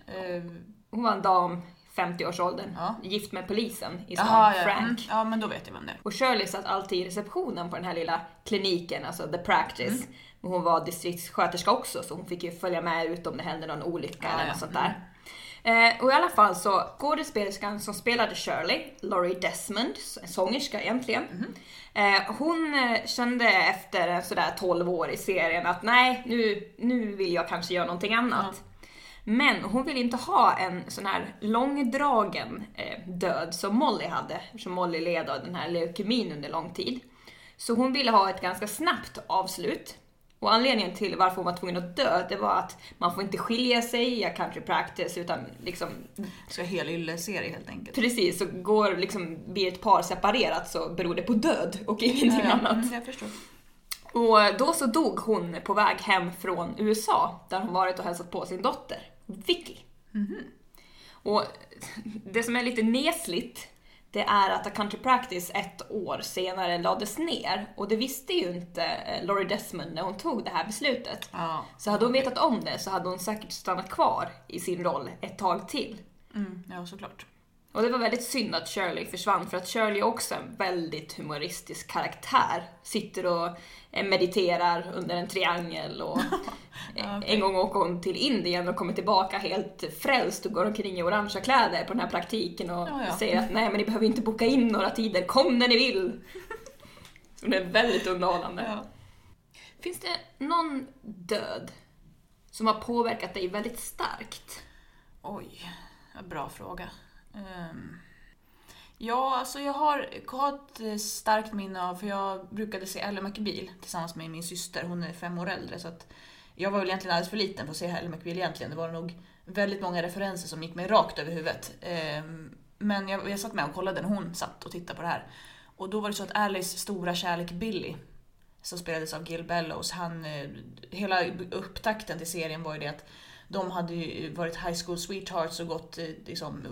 Hon var en dam 50-årsåldern, ja. Gift med polisen i stan Frank. Ja. Ja, men då vet jag vem det är. Och Shirley satt alltid i receptionen på den här lilla kliniken, alltså The Practice. Mm. Men hon var distriktssköterska också, så hon fick ju följa med ut om det hände någon olycka eller något sånt där. Mm. Och i alla fall så skådespelerskan som spelade Shirley, Laurie Desmond, en sångerska egentligen, hon kände efter sådär 12 år i serien att nej, nu vill jag kanske göra någonting annat. Mm. Men hon vill inte ha en sån här långdragen död som Molly hade, som Molly led av den här leukemin under lång tid. Så hon ville ha ett ganska snabbt avslut. Och anledningen till varför hon var tvungen att dö, det var att man får inte skilja sig i A Country Practice, utan liksom... Så hel serie helt enkelt. Precis, så går liksom, blir ett par separerat så beror det på död och ingenting annat. Jag förstår. Och då så dog hon på väg hem från USA, där hon varit och hälsat på sin dotter, Vicky. Mm-hmm. Och det som är lite nesligt, det är att A Country Practice ett år senare lades ner. Och det visste ju inte Laurie Desmond när hon tog det här beslutet. Ja. Så hade hon vetat om det så hade hon säkert stannat kvar i sin roll ett tag till. Mm, ja, såklart. Och det var väldigt synd att Shirley försvann, för att Shirley är också en väldigt humoristisk karaktär. Sitter och mediterar under en triangel och okay. En gång åker hon till Indien och kommer tillbaka helt frälst och går omkring i orangea kläder på den här praktiken och säger att nej, men ni behöver inte boka in några tider, kom när ni vill. Så det är väldigt underhållande. Ja. Finns det någon död som har påverkat dig väldigt starkt? Oj, bra fråga. Ja, alltså jag har ett starkt minne av, för jag brukade se Elle McBeal tillsammans med min syster, hon är 5 år äldre, så att jag var väl egentligen alldeles för liten för att se Elle McBeal egentligen. Det var nog väldigt många referenser som gick mig rakt över huvudet, men jag satt med och kollade när hon satt och tittade på det här, och då var det så att Alice stora kärlek Billy, som spelades av Gil Bellows, han, hela upptakten till serien var ju det att de hade ju varit high school sweethearts och gått, liksom,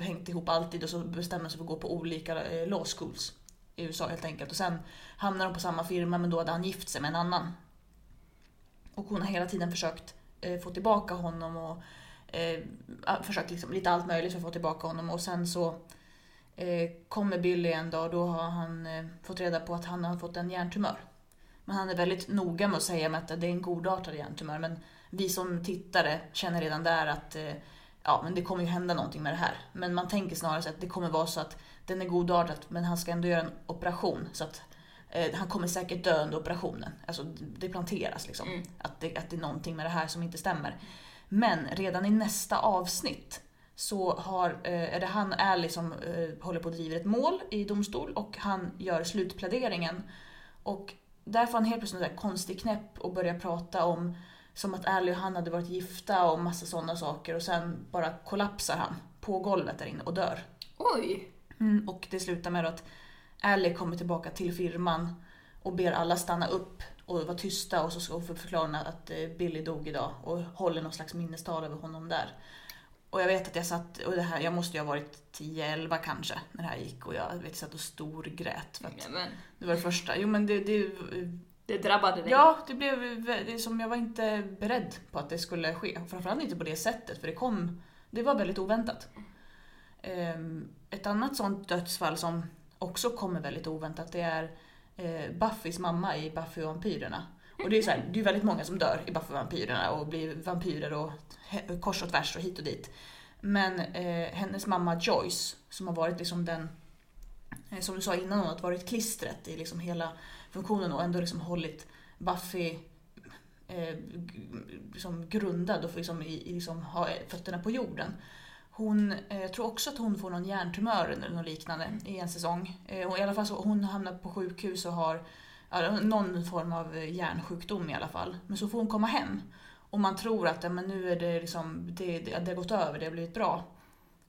hängt ihop alltid, och så bestämde sig för att gå på olika law schools i USA helt enkelt. Och sen hamnade de på samma firma, men då hade han gift sig med en annan. Och hon har hela tiden försökt få tillbaka honom och försökt liksom, lite allt möjligt för att få tillbaka honom. Och sen så kommer Billy en dag, och då har han fått reda på att han har fått en hjärntumör. Men han är väldigt noga med att säga att det är en godartad hjärntumör, men vi som tittare känner redan där att ja, men det kommer ju hända någonting med det här. Men man tänker snarare så att det kommer vara så att den är godartad, men han ska ändå göra en operation, så att han kommer säkert dö under operationen. Alltså det planteras liksom att det är någonting med det här som inte stämmer. Men redan i nästa avsnitt så är det han och Alice som håller på att driva ett mål i domstol, och han gör slutpläderingen, och där får han helt plötsligt en konstig knäpp och börjar prata om som att Allie och han hade varit gifta och massa sådana saker. Och sen bara kollapsar han på golvet där inne och dör. Oj! Mm, och det slutar med att Allie kommer tillbaka till firman och ber alla stanna upp och vara tysta. Och så ska hon förklara att Billy dog idag och håller någon slags minnestal över honom där. Och jag vet att jag satt, och det här, jag måste ju ha varit 10-11 kanske när det här gick. Och jag satt och storgrät. För att det var det första. Jo, men det Det drabbade dig. Ja, det blev som jag var inte beredd på att det skulle ske. Framförallt inte på det sättet, för det var väldigt oväntat. Ett annat sånt dödsfall som också kommer väldigt oväntat, det är Buffys mamma i Buffy och vampyrerna. Och det är så här, det är väldigt många som dör i Buffy och vampyrerna och blir vampyrer och kors och tvärs och hit och dit. Men hennes mamma Joyce, som har varit liksom den, som du sa innan, hon har varit klistret i liksom hela funktionen och ändå liksom hållit Buffy liksom grundad och liksom liksom ha fötterna på jorden. Hon tror också att hon får någon hjärntumör eller något liknande i en säsong. Och i alla fall så hon hamnar på sjukhus och har någon form av hjärnsjukdom i alla fall. Men så får hon komma hem. Och man tror att men nu är det, liksom, det har gått över, det har blivit bra.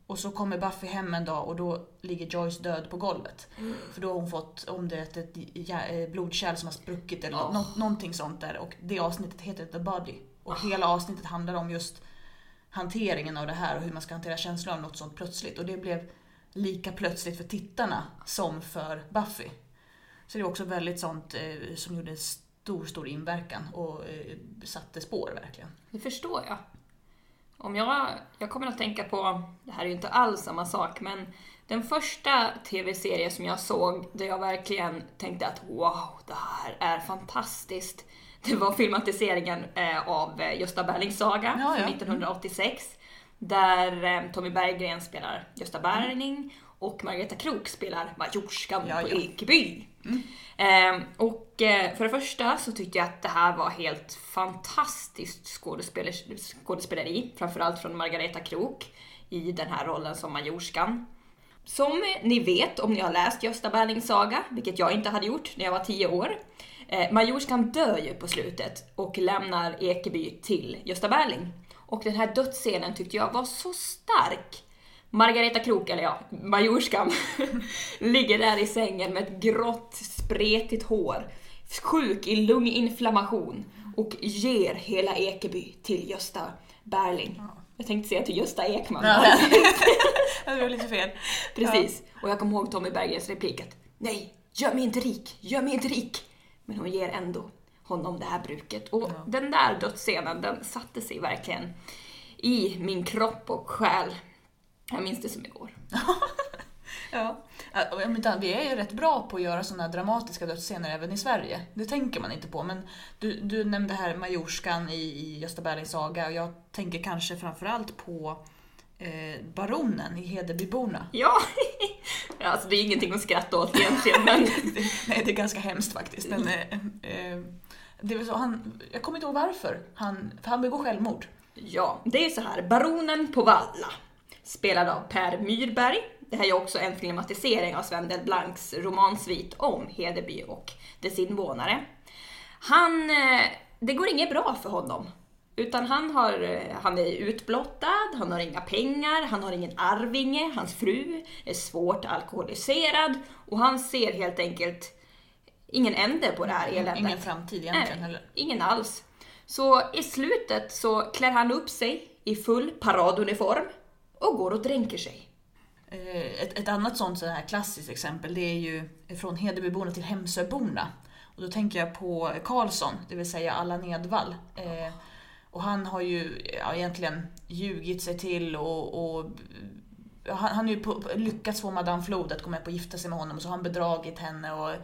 Och så kommer Buffy hem en dag och då ligger Joyce död på golvet. Mm. För då har hon fått, om det är ett blodkärl som har spruckit eller någonting sånt där. Och det avsnittet heter The Body. Och hela avsnittet handlar om just hanteringen av det här och hur man ska hantera känslor av något sånt plötsligt. Och det blev lika plötsligt för tittarna som för Buffy. Så det var också väldigt sånt som gjorde stor inverkan och satte spår verkligen. Det förstår jag. Om jag kommer att tänka på, det här är ju inte alls samma sak, men den första tv-serien som jag såg där jag verkligen tänkte att wow, det här är fantastiskt. Det var filmatiseringen av Gösta Berlings saga från 1986. Där Tommy Berggren spelar Gösta Berling och Margareta Krok spelar majorskan på Ekeby. Och för det första så tyckte jag att det här var helt fantastiskt skådespeleri. Framförallt från Margareta Krok i den här rollen som majorskan. Som ni vet om ni har läst Gösta Berlings saga, vilket jag inte hade gjort när jag var 10 år. Majorskan dör ju på slutet och lämnar Ekeby till Gösta Berling. Och den här dödsscenen tyckte jag var så stark. Margareta Krok, eller ja, majorskan, ligger där i sängen med ett grått, spretigt hår. Sjuk i lunginflammation. Och ger hela Ekeby till Gösta Berling. Ja. Jag tänkte säga till Gösta Ekman. Ja. Det var lite fel. Precis. Ja. Och jag kom ihåg Tommy Berggrens replik att nej, gör mig inte rik, gör mig inte rik. Men hon ger ändå honom det här bruket. Och den där dödsscenen, den satte sig verkligen i min kropp och själ. Jag minns det som igår. Ja. Vi är ju rätt bra på att göra sådana dramatiska dödsscener även i Sverige. Det tänker man inte på. Men du nämnde här majorskan i Gösta Berlings saga. Och jag tänker kanske framförallt på baronen i Hedebyborna. Ja, alltså det är ingenting att skratta åt egentligen. Men... Nej, det är ganska hemskt faktiskt. Men, det var så, jag kommer inte ihåg varför. Han begår självmord. Ja, det är så här. Baronen på Valla. Spelad av Per Myrberg. Det här är också en filmatisering av Sven Delblancs romansvit om Hedeby och dess invånare. Det går inget bra för honom. Utan han är utblottad, han har inga pengar, han har ingen arvinge, hans fru är svårt alkoholiserad och han ser helt enkelt ingen ände på det här eländet. Ingen framtid egentligen. Nej, ingen alls. Så i slutet så klär han upp sig i full paraduniform och går och dränker sig. Ett annat sånt här klassiskt exempel, det är ju från Hedebyborna till Hemsöborna. Och då tänker jag på Karlsson, det vill säga Allan Edwall. Och han har ju egentligen ljugit sig till och han har ju lyckats få Madame Flod att komma på att gifta sig med honom. Och så har han bedragit henne och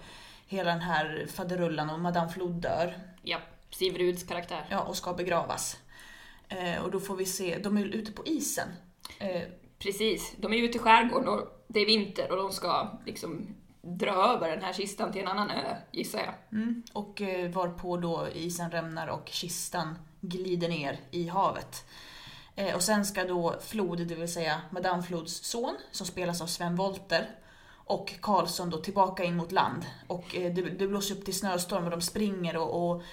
hela den här faderullan och Madame Flod dör. Ja, Siveruds karaktär. Ja, och ska begravas. Och då får vi se, de är ju ute på isen. Precis, de är ute i skärgården och det är vinter och de ska liksom dra över den här kistan till en annan ö, gissar jag. Mm. Och varpå då isen rämnar och kistan glider ner i havet. Och sen ska då Flod, det vill säga Madame Flods son, som spelas av Sven Wollter, och Karlsson då tillbaka in mot land. Och det blåser upp till snöstorm och de springer och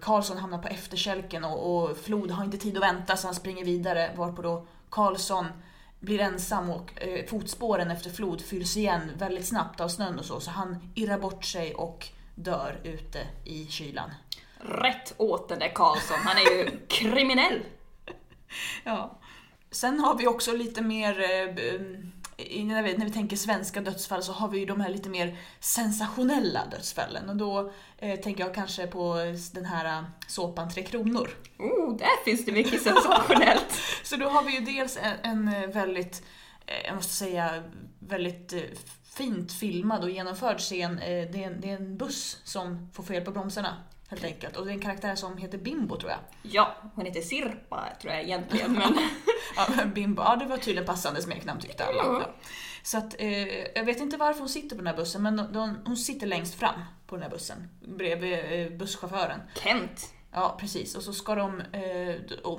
Karlsson hamnar på efterkälken och Flod har inte tid att vänta så han springer vidare, varpå då Karlsson blir ensam och fotspåren efter Flod fylls igen väldigt snabbt av snön och så han irrar bort sig och dör ute i kylan. Rätt åt den där Karlsson, han är ju kriminell. Ja. Sen har vi också lite mer när vi tänker svenska dödsfall så har vi ju de här lite mer sensationella dödsfällen. Och då tänker jag kanske på den här såpan 3 kronor. Oh, där finns det mycket sensationellt. Så då har vi ju dels en väldigt, jag måste säga, väldigt fint filmad och genomförd scen. Det är en buss som får fel på bromsarna. Helt enkelt. Och det är en karaktär som heter Bimbo, tror jag. Ja, hon heter Sirpa, tror jag egentligen. Men... ja, Bimbo, ja, det var tydligen passande smeknamn, tyckte alla. Mm. Ja. Så att, jag vet inte varför hon sitter på den här bussen, men hon sitter längst fram på den här bussen, bredvid busschauffören. Kent! Ja, precis. Och så ska de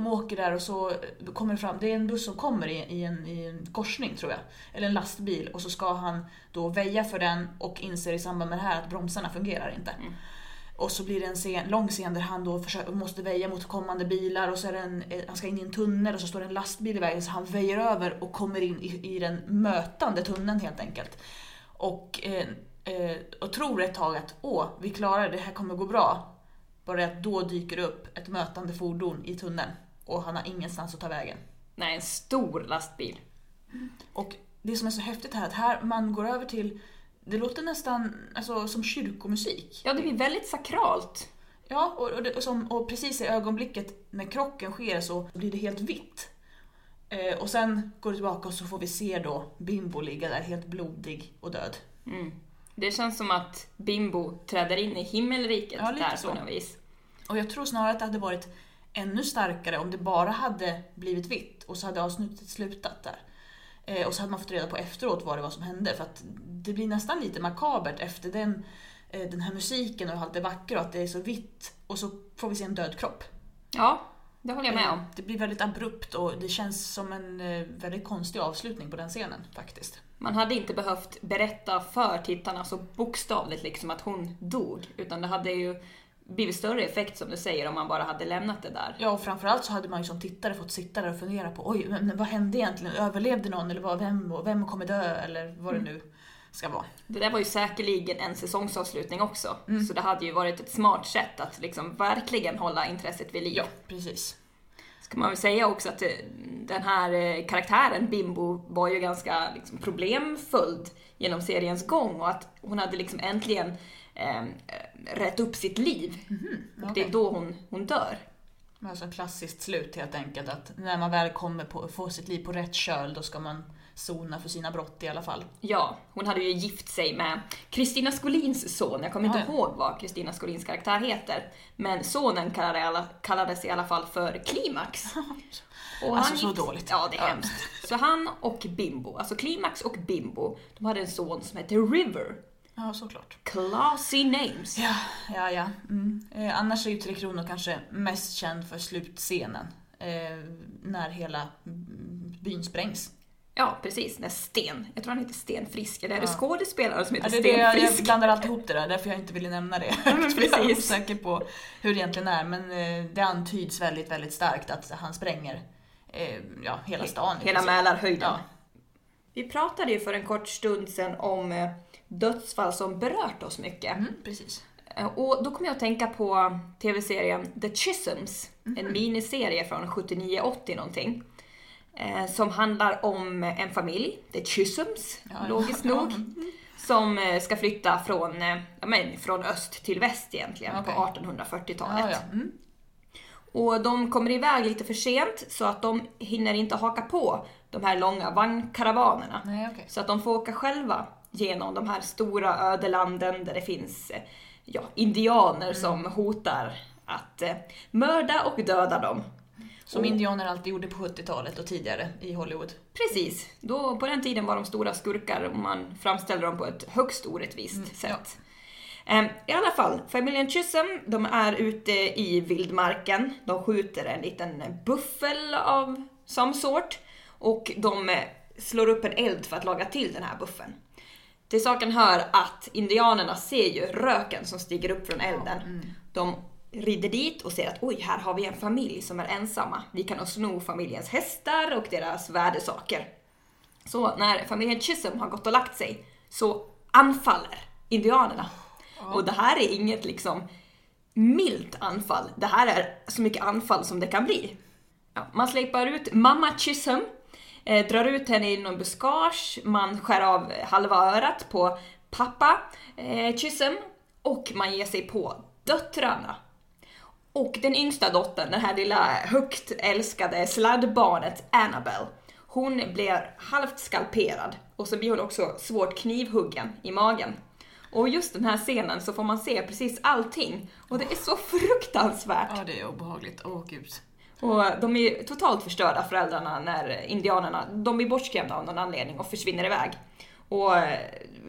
åker där och så kommer det fram. Det är en buss som kommer i en korsning, tror jag. Eller en lastbil. Och så ska han då väja för den och inser i samband med det här att bromsarna fungerar inte. Mm. Och så blir det en lång scen där han då måste väja mot kommande bilar. Och så är det han ska in i en tunnel och så står det en lastbil i vägen. Så han väjer över och kommer in i den mötande tunneln, helt enkelt. Och tror ett tag att vi klarar det här, kommer gå bra. Bara att då dyker upp ett mötande fordon i tunneln. Och han har ingenstans att ta vägen. Nej, en stor lastbil. Och det som är så häftigt här, att här man går över till... Det låter nästan alltså, som kyrkomusik. Ja, det blir väldigt sakralt. Ja, och precis i ögonblicket när krocken sker så blir det helt vitt. Och sen går det tillbaka och så får vi se då Bimbo ligga där helt blodig och död. Mm. Det känns som att Bimbo träder in i himmelriket, ja, där så. På något vis. Och jag tror snarare att det hade varit ännu starkare om det bara hade blivit vitt och så hade avsnittet slutat där. Och så hade man fått reda på efteråt vad det var som hände. För att det blir nästan lite makabert efter den här musiken och allt det vackra och att det är så vitt. Och så får vi se en död kropp. Ja, det håller jag med om. Det blir väldigt abrupt och det känns som en väldigt konstig avslutning på den scenen faktiskt. Man hade inte behövt berätta för tittarna så bokstavligt liksom att hon dog. Utan det hade ju blivit större effekt, som du säger, om man bara hade lämnat det där. Ja, och framförallt så hade man ju som tittare fått sitta där och fundera på oj, men vad hände egentligen? Överlevde någon? Eller vem kommer dö? Eller vad det nu ska vara. Det där var ju säkerligen en säsongsavslutning också. Mm. Så det hade ju varit ett smart sätt att liksom verkligen hålla intresset vid liv. Ja, precis. Ska man väl säga också att den här karaktären, Bimbo, var ju ganska liksom problemföljd genom seriens gång. Och att hon hade liksom äntligen... rätt upp sitt liv. Mm-hmm. Och det är då hon dör. Alltså klassiskt slut, helt enkelt, att när man väl kommer på få sitt liv på rätt köl, då ska man sona för sina brott i alla fall. Ja, hon hade ju gift sig med Kristina Skolins son. Jag kommer inte ihåg vad Kristina Skolins karaktär heter, men sonen kallades i alla fall för Klimax. Och alltså så dåligt. Ja, det är hemskt. Så han och Bimbo, alltså Klimax och Bimbo, de hade en son som heter River. Ja, såklart. Classy names. Ja. Mm. Annars är ju 3 kronor kanske mest känd för slutscenen. När hela byn sprängs. Ja, precis. När Sten. Jag tror han heter Stenfrisk. Eller är det skådespelare som heter Stenfrisk? Ja, jag blandar alltid ihop det där. Därför jag inte ville nämna det. Precis. Jag är osäker på hur det egentligen är. Men det antyds väldigt, väldigt starkt att han spränger hela stan. Hela Mälarhöjden. Ja. Vi pratade ju för en kort stund sedan om dödsfall som berört oss mycket. Mm, precis. Och då kommer jag att tänka på tv-serien The Chisholms. Mm. En miniserie från 79-80 någonting. Som handlar om en familj, The Chisholms, logiskt nog. Mm. Som ska flytta från öst till väst egentligen på 1840-talet. Ja. Mm. Och de kommer iväg lite för sent så att de hinner inte haka på de här långa vagnkaravanerna. Nej. Så att de får åka själva genom de här stora ödelanden där det finns indianer som hotar att mörda och döda dem. Som indianer alltid gjorde på 70-talet och tidigare i Hollywood. Precis. Då, på den tiden var de stora skurkar och man framställde dem på ett högst orättvist sätt. Ja. I alla fall, familjen Chisholm, de är ute i vildmarken. De skjuter en liten buffel av some sort och de slår upp en eld för att laga till den här buffeln. Till saken hör att indianerna ser ju röken som stiger upp från elden. Mm. De rider dit och ser att här har vi en familj som är ensamma. Vi kan också sno familjens hästar och deras värdesaker. Så när familjen Chisholm har gått och lagt sig så anfaller indianerna. Mm. Och det här är inget liksom milt anfall. Det här är så mycket anfall som det kan bli. Ja, man släpar ut mamma Chisholm Drar ut henne i någon buskage. Man skär av halva örat på pappa Chisholm. Och man ger sig på döttrarna. Och den yngsta dottern, den här lilla högt älskade sladdbarnet Annabelle, hon blev halvt skalperad. Och så blir hon också svårt knivhuggen i magen. Och just den här scenen så får man se precis allting. Och det är så fruktansvärt. Ja, det är obehagligt. Åh, gud. Och de är totalt förstörda, föräldrarna, när indianerna, de blir bortskrämda av någon anledning och försvinner iväg. Och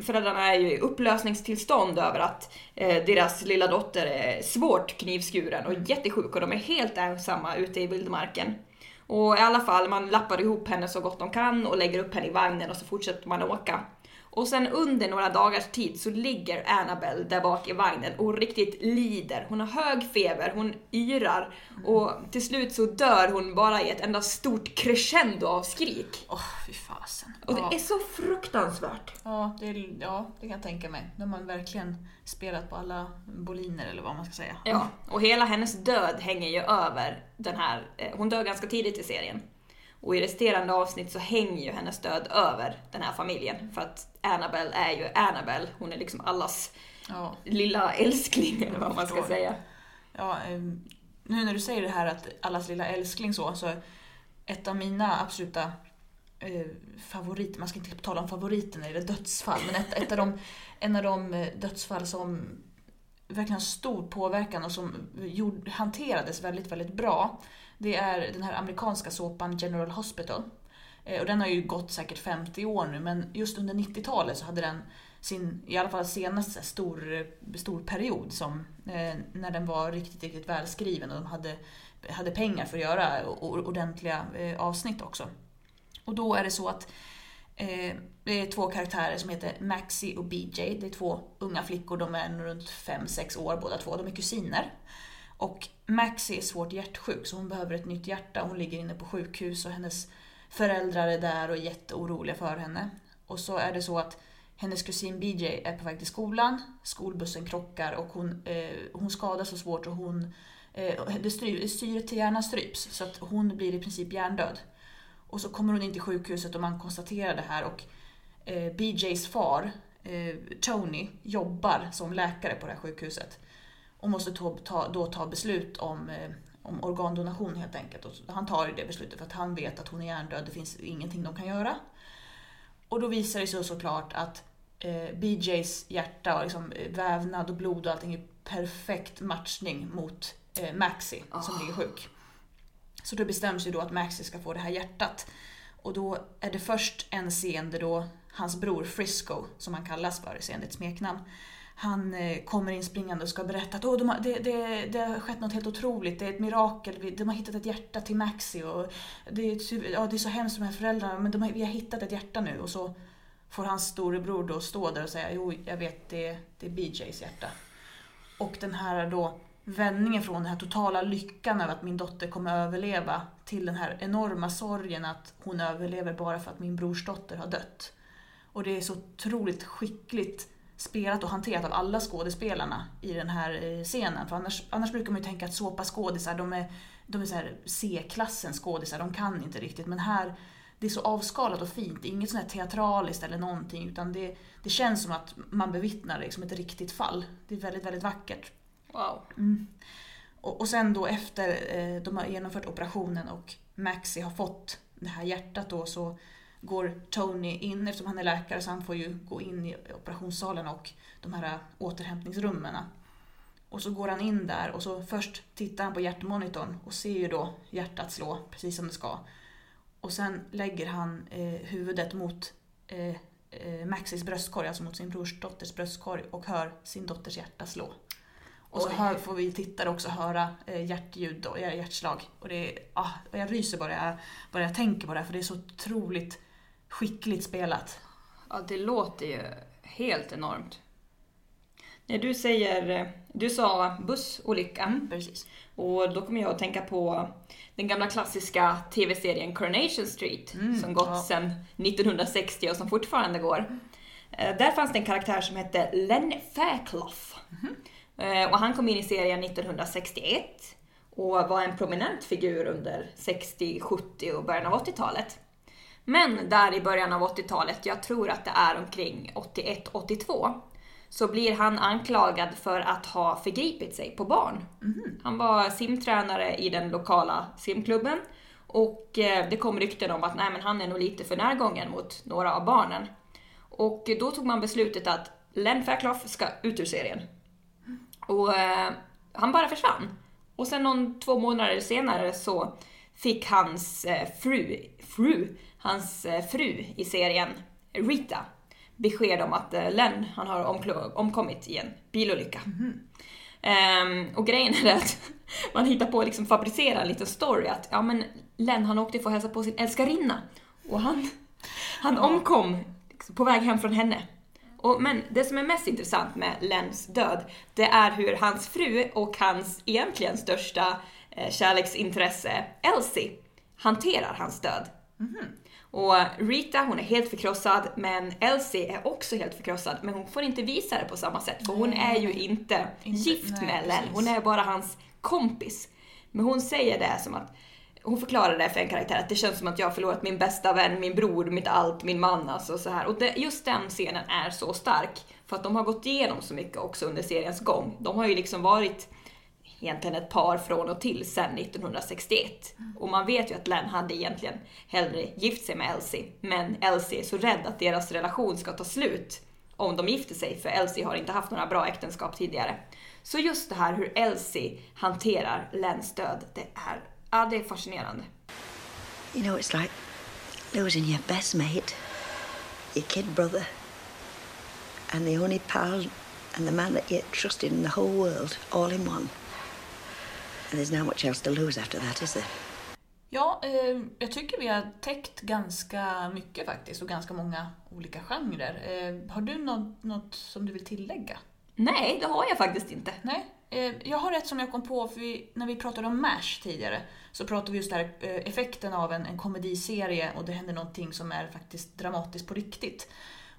föräldrarna är ju i upplösningstillstånd över att deras lilla dotter är svårt knivskuren och jättesjuk och de är helt ensamma ute i vildmarken. Och i alla fall, man lappar ihop henne så gott de kan och lägger upp henne i vagnen och så fortsätter man åka. Och sen under några dagars tid så ligger Annabelle där bak i vagnen och riktigt lider. Hon har hög feber, hon yrar och till slut så dör hon bara i ett enda stort crescendo av skrik. Åh, fy fasen. Och det är så fruktansvärt. Ja, det kan jag tänka mig. När man verkligen spelat på alla boliner eller vad man ska säga. Ja, och hela hennes död hänger ju över den här... Hon dör ganska tidigt i serien. Och i resterande avsnitt så hänger ju hennes död över den här familjen. För att Annabelle är ju Annabelle. Hon är liksom allas lilla älskling, eller vad man ska säga. Ja, nu när du säger det här att allas lilla älskling så ett av mina absoluta favoriter, man ska inte tala om favoriten eller dödsfall, men en av de dödsfall som verkligen har stor påverkan och som hanterades väldigt, väldigt bra. Det är den här amerikanska såpan General Hospital. Och den har ju gått säkert 50 år nu, men just under 90-talet så hade den sin, i alla fall senaste, stor period som, när den var riktigt, riktigt välskriven och de hade pengar för att göra ordentliga avsnitt också. Och då är det så att det är två karaktärer som heter Maxie och BJ. Det är två unga flickor, de är runt 5-6 år båda två, de är kusiner. Och Maxie är svårt hjärtsjuk så hon behöver ett nytt hjärta. Hon ligger inne på sjukhus och hennes föräldrar är där och är jätteoroliga för henne. Och så är det så att hennes kusin BJ är på väg till skolan. Skolbussen krockar och hon skadas så svårt och syret till hjärnan stryps. Så att hon blir i princip hjärndöd. Och så kommer hon in till sjukhuset och man konstaterar det här. Och BJs far, Tony, jobbar som läkare på det här sjukhuset. Och måste ta beslut om organdonation helt enkelt. Och han tar det beslutet för att han vet att hon är hjärndöd. Det finns ingenting de kan göra. Och då visar det sig såklart att BJs hjärta och liksom vävnad och blod och allting är perfekt matchning mot Maxie som ligger sjuk. Så det bestäms ju då att Maxie ska få det här hjärtat. Och då är det först en scen där då hans bror Frisco, som han kallas för i scenen, ett smeknamn. Han kommer in springande och ska berätta att det har skett något helt otroligt. Det är ett mirakel. De har hittat ett hjärta till Maxie. Och det är så hemskt med föräldrarna. Men vi har hittat ett hjärta nu. Och så får hans storebror då stå där och säga: jo, jag vet, det är BJs hjärta. Och den här då vändningen från den här totala lyckan över att min dotter kommer överleva till den här enorma sorgen att hon överlever bara för att min brors dotter har dött. Och det är så otroligt skickligt spelat och hanterat av alla skådespelarna i den här scenen. För annars brukar man ju tänka att såpaskådisar, de är så här C-klassen skådisar, de kan inte riktigt. Men här, det är så avskalat och fint. Det är inget sån här teatraliskt eller någonting, utan det känns som att man bevittnar liksom ett riktigt fall. Det är väldigt, väldigt vackert. Wow. Mm. Och sen då efter de har genomfört operationen och Maxie har fått det här hjärtat då, så går Tony in, eftersom han är läkare så han får ju gå in i operationssalen och de här återhämtningsrummen. Och så går han in där och så först tittar han på hjärtmonitorn och ser ju då hjärtat slå precis som det ska. Och sen lägger han huvudet mot Maxies bröstkorg, alltså mot sin brors dotters bröstkorg, och hör sin dotters hjärta slå. Och så får vi tittare också höra hjärtljud och hjärtslag. Och jag ryser bara jag tänker på det här, för det är så otroligt skickligt spelat. Ja, det låter ju helt enormt. När du sa bussolyckan. Precis. Och då kommer jag att tänka på den gamla klassiska tv-serien Coronation Street som gått sedan 1960 och som fortfarande går. Där fanns det en karaktär som hette Len Fairclough. Mm-hmm. Och han kom in i serien 1961 och var en prominent figur under 60-, 70- och början av 80-talet. Men där i början av 80-talet, jag tror att det är omkring 81-82, så blir han anklagad för att ha förgripit sig på barn. Mm. Han var simtränare i den lokala simklubben och det kom rykten om att nej, men han är nog lite för närgången mot några av barnen. Och då tog man beslutet att Len Fairclough ska ut ur serien. Och han bara försvann. Och sen 2 månader senare så fick hans fru i serien, Rita, besked om att Len, han har omkommit i en bilolycka. Mm-hmm. Och grejen är att man hittar på att liksom fabricera en liten story att ja, men Len, han åkte för att hälsa på sin älskarinna. Och han omkom på väg hem från henne. Men det som är mest intressant med Lens död, det är hur hans fru och hans egentligen största kärleksintresse, Elsie, hanterar hans död. Mm-hmm. Och Rita, hon är helt förkrossad, men Elsie är också helt förkrossad. Men hon får inte visa det på samma sätt, för hon är ju inte gift med Len. Hon är bara hans kompis. Men hon säger det som att, hon förklarar det för en karaktär att det känns som att jag har förlorat min bästa vän, min bror, mitt allt, min man, alltså så här. Och just den scenen är så stark för att de har gått igenom så mycket också under seriens gång. De har ju liksom varit egentligen ett par från och till sedan 1961. Och man vet ju att Len hade egentligen hellre gift sig med Elsie. Men Elsie är så rädd att deras relation ska ta slut om de gifter sig, för Elsie har inte haft några bra äktenskap tidigare. Så just det här hur Elsie hanterar Lens död, det är det är fascinerande. You know, it's like losing your best mate, your kid brother, and the only pal and the man that you trusted in the whole world, all in one. And there's not much else to lose after that, is there? Ja, jag tycker vi har täckt ganska mycket faktiskt och ganska många olika genrer. Har du något som du vill tillägga? Nej, det har jag faktiskt inte. Nej. Jag har ett som jag kom på, för när vi pratade om MASH tidigare så pratade vi just där effekten av en komediserie och det händer någonting som är faktiskt dramatiskt på riktigt.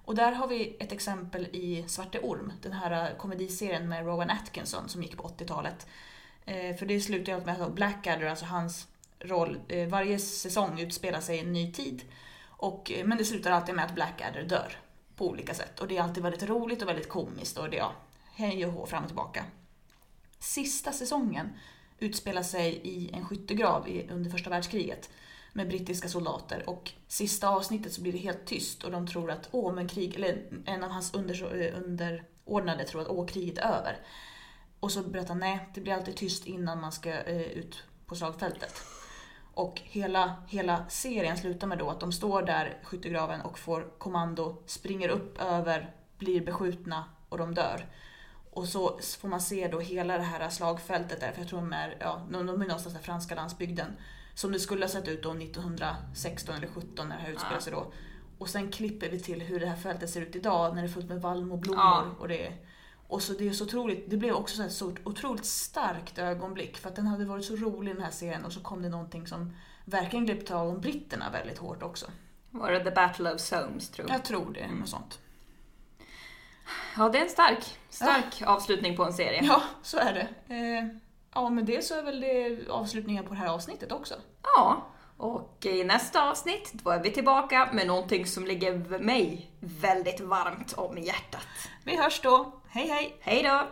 Och där har vi ett exempel i Svarte Orm, den här komediserien med Rowan Atkinson som gick på 80-talet. För det slutar med att Blackadder, alltså hans roll, varje säsong utspelar sig i en ny tid. Men det slutar alltid med att Blackadder dör på olika sätt. Och det är alltid väldigt roligt och väldigt komiskt och det hej och hå fram och tillbaka. Sista säsongen utspelar sig i en skyttegrav under första världskriget med brittiska soldater, och sista avsnittet så blir det helt tyst och de tror att en av hans underordnade tror att kriget är över. Och så berättar det blir alltid tyst innan man ska ut på slagfältet. Och hela serien slutar med då att de står där i skyttegraven och får kommando, springer upp över, blir beskjutna och de dör. Och så får man se då hela det här slagfältet där, för jag tror de är någonstans där franska landsbygden som det skulle ha sett ut då 1916 eller 17 när det här utspelar sig då. Och sen klipper vi till hur det här fältet ser ut idag när det är fullt med valm och blommor och det. Och så det är så otroligt, det blev också ett så otroligt starkt ögonblick för att den hade varit så rolig den här serien, och så kom det någonting som verkligen grep tag om britterna väldigt hårt också. Var det The Battle of Soames tror jag? Jag tror det, något sånt. Ja, det är en stark avslutning på en serie. Ja, så är det. Ja, men det så är väl det avslutningen på det här avsnittet också. Ja, och i nästa avsnitt då är vi tillbaka med någonting som ligger mig väldigt varmt om hjärtat. Vi hörs då. Hej hej! Hej då!